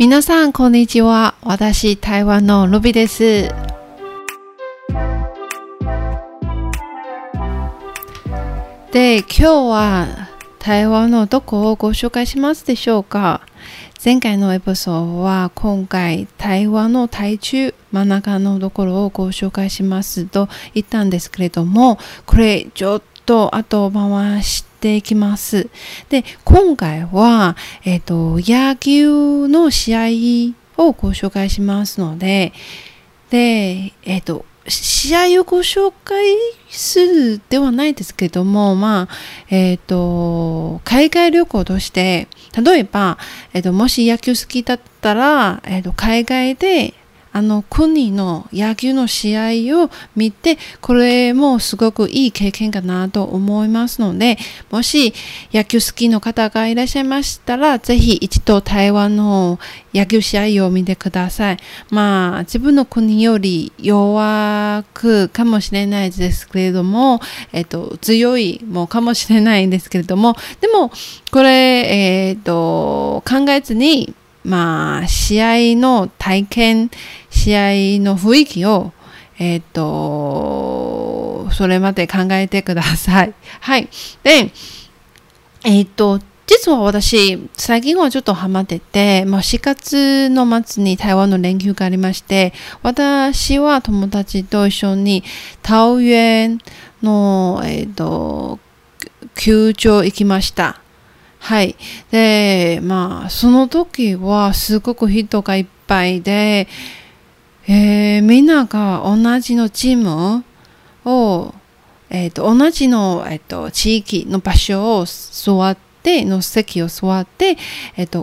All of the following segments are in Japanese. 皆さんこんにちは。私台湾のルビです。で、今日は台湾のどこをご紹介しますでしょうか。前回のエピソードは今回台湾の台中真ん中のところをご紹介しますと言ったんですけれども、これちょっと後回していきます。で、今回は、野球の試合をご紹介しますので、で、試合をご紹介するではないですけども、海外旅行として、例えば、もし野球好きだったら、海外で国の野球の試合を見て、これもすごくいい経験かなと思いますので、もし野球好きの方がいらっしゃいましたら、ぜひ一度台湾の野球試合を見てください。自分の国より弱くかもしれないですけれども、強いもかもしれないんですけれども、でもこれ、考えずに、試合の体験、試合の雰囲気を、それまで考えてください。はい。で、実は私、最近はちょっとハマってて、4月の末に台湾の連休がありまして、私は友達と一緒に桃園の、球場行きました。はい。で、その時はすごく人がいっぱいで、みんなが同じのチームを、同じの、地域の場所を座って、の席を座って、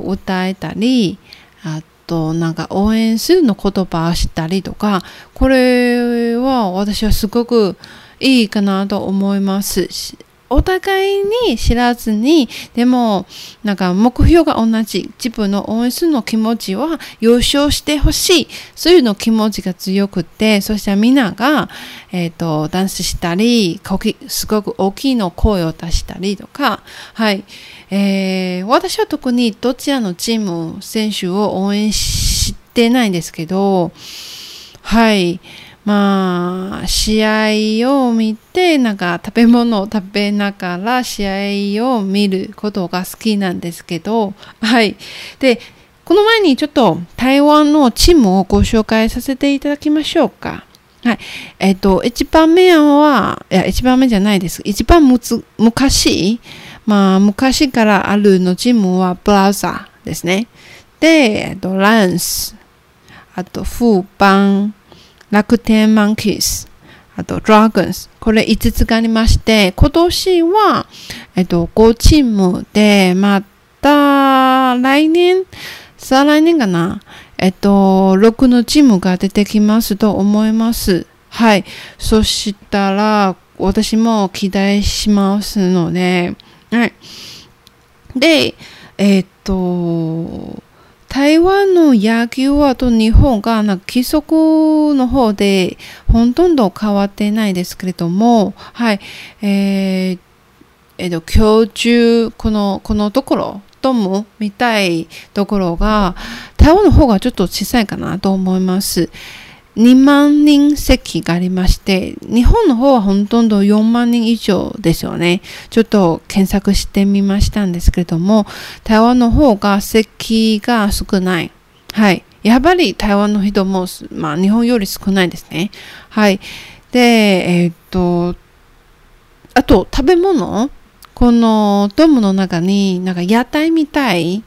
歌えたり、あと、応援するの言葉をしたりとか、これは私はすごくいいかなと思います。お互いに知らずに、でも目標が同じ、自分の応援するの気持ちは優勝してほしい、そういうの気持ちが強くて、そしてみんなが、ダンスしたり、すごく大きいの声を出したりとか、はい、私は特にどちらのチーム選手を応援してないんですけど、はい。試合を見て、食べ物を食べながら試合を見ることが好きなんですけど、はい。で、この前にちょっと台湾のチームをご紹介させていただきましょうか。はい。一番昔、昔からあるのチームはブラウザーですね。で、ランス、あと富邦、楽天マンキーズ、あとドラゴンズ、これ5つがありまして、今年は、5チームで、また来年、再来年かな、6のチームが出てきますと思います。はい。そしたら私も期待しますので、はい。で、台湾の野球はと日本が規則の方でほとんど変わってないですけれども、はい、今日中このところとも見たいところが、台湾の方がちょっと小さいかなと思います。2万人席がありまして、日本の方はほとんど4万人以上ですよね。ちょっと検索してみましたんですけれども、台湾の方が席が少ない。はい。やはり台湾の人も、日本より少ないですね。はい。で、あと食べ物、このドームの中に屋台みたい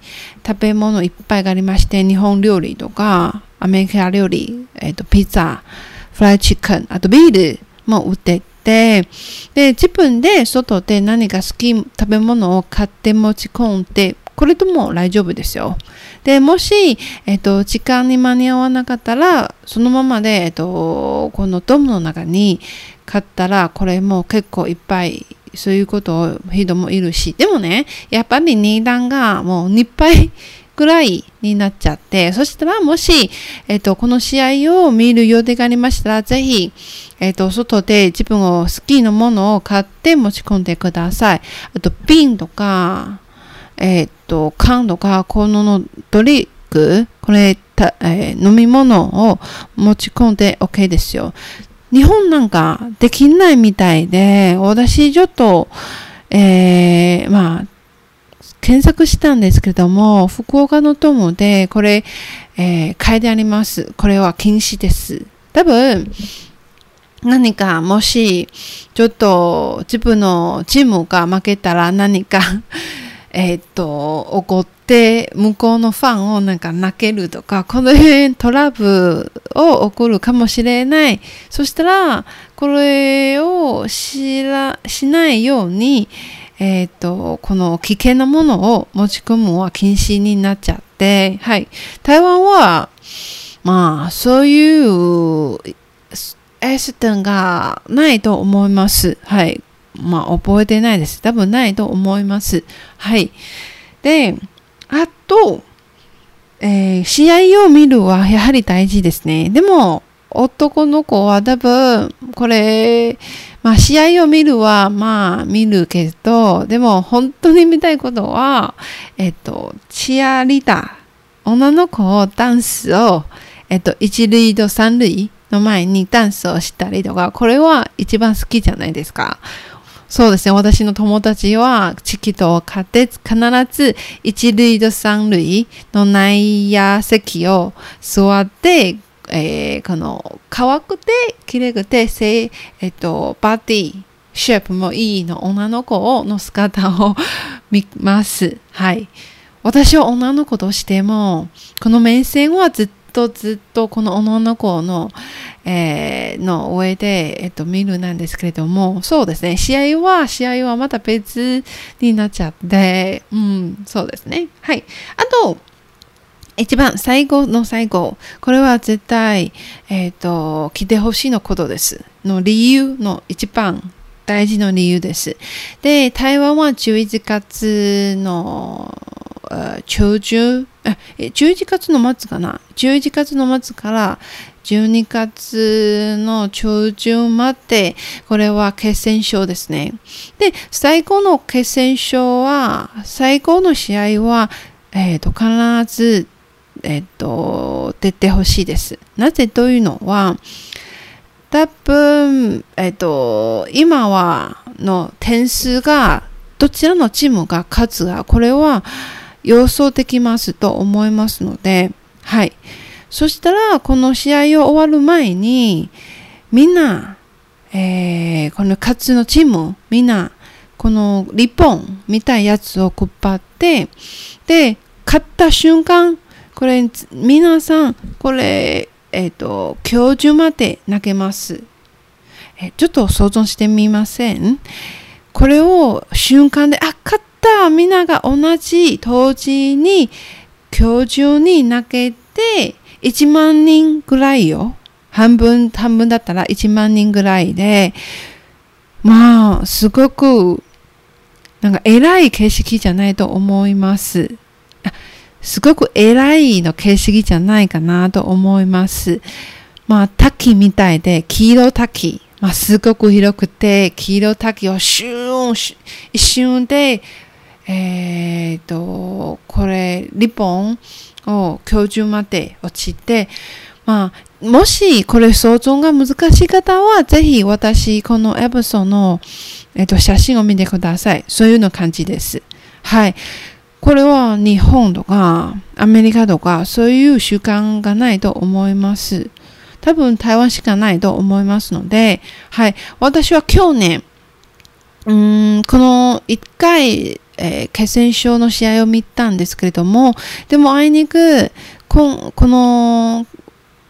食べ物いっぱいがありまして、日本料理とか、アメリカ料理、ピザ、フライチキン、あとビールも売ってて、で、自分で外で何か好き食べ物を買って持ち込んで、これとも大丈夫ですよ。で、もし、時間に間に合わなかったら、そのままで、このドームの中に買ったら、これも結構いっぱい、そういうことを人もいるし、でもね、やっぱり値段がもういっぱい、ぐらいになっちゃって、そしたらもし、この試合を見る予定がありましたら、ぜひ、外で自分を好きなものを買って持ち込んでください。あと瓶とか、缶とか、このドリンク、これ、飲み物を持ち込んで OK ですよ。日本なんかできないみたいで、私ちょっと、検索したんですけども、福岡の友でこれ、書いてあります。これは禁止です。多分、何かもしちょっと自分のチームが負けたら何か怒って向こうのファンをなんか泣けるとか、この辺トラブルを起こるかもしれない。そしたらこれをしないように、この危険なものを持ち込むのは禁止になっちゃって、はい、台湾はそういうエステンがないと思います。はい。覚えてないです。多分ないと思います。はい。で、あと、試合を見るはやはり大事ですね。でも、男の子は多分、これ、試合を見るは、見るけど、でも、本当に見たいことは、チアリーダー、女の子をダンスを、一塁と三塁、の前にダンスをしたりとか、これは一番好きじゃないですか。そうですね、私の友達はチケットを買って必ず一塁と三塁の内野席を座って、この乾くて綺麗くて、バディシェイプもいいの女の子をの姿を見ます。はい、私は女の子としてもこの目線はずっとこの女の子の、の上で、見るなんですけれども、そうですね、試合はまた別になっちゃって、うん、そうですね。はい。あと、一番最後の最後、これは絶対、来てほしいのことです。の理由の一番大事な理由です。で、台湾は11月の中旬、11月の末かな、11月の末から12月の中旬まで、これは決戦勝ですね。で、最後の決戦勝は、最後の試合は、必ず、出てほしいです。なぜというのは、多分、今はの点数がどちらのチームが勝つが、これは予想できますと思いますので、はい。そしたら、この試合を終わる前に、みんな、この勝つのチーム、みんな、このリボンみたいなやつを配って、で、勝った瞬間、これ、皆さん、これ、今日中まで投げます。ちょっと想像してみません？これを瞬間で、勝った、みんなが同じ当時に、今日中に投げて、1万人ぐらいよ。半分だったら1万人ぐらいで、すごく、なんか偉い景色じゃないと思います。すごく偉いの景色じゃないかなと思います。滝みたいで、黄色滝。すごく広くて、黄色滝を一瞬で、これ、リボンを今日中まで落ちて、もしこれ想像が難しい方は、ぜひ私、このエピソードの、写真を見てください。そういうの感じです。はい。これは日本とか、アメリカとか、そういう習慣がないと思います。多分台湾しかないと思いますので、はい。私は去年、この1回、決戦勝の試合を見たんですけれども、でもあいにく、この、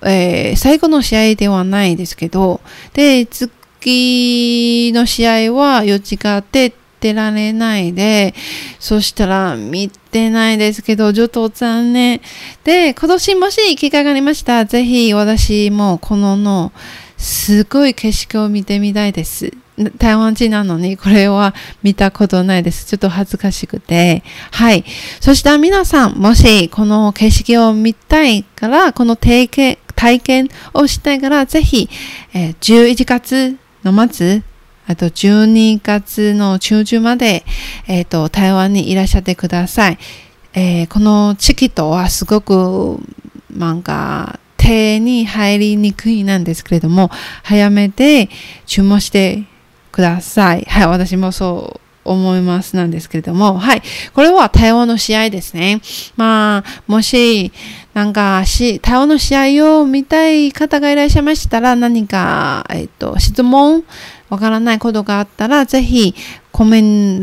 最後の試合ではないですけど、で、次の試合は予知が出られないで、そしたら見てないですけど、ちょっと残念で、今年もし機会がありましたら、ぜひ私もこのすごい景色を見てみたいです。台湾人なのにこれは見たことないです。ちょっと恥ずかしくて、はい。そしたら皆さん、もしこの景色を見たいから、この体験をしたいから、ぜひ、11月の末、あと12月の中旬まで、台湾にいらっしゃってください。このチケットはすごくなんか手に入りにくいなんですけれども、早めで注文してください。はい、私もそう思いますなんですけれども、はい、これは対応の試合ですね。まあ、もし、なんか、対応の試合を見たい方がいらっしゃいましたら、何か、質問、わからないことがあったら、ぜひ、コメン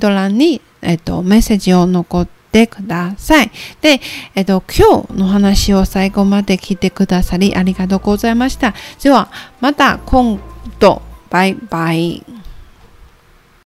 ト欄に、メッセージを残ってください。で、今日の話を最後まで聞いてくださり、ありがとうございました。では、また今度、バイバイ。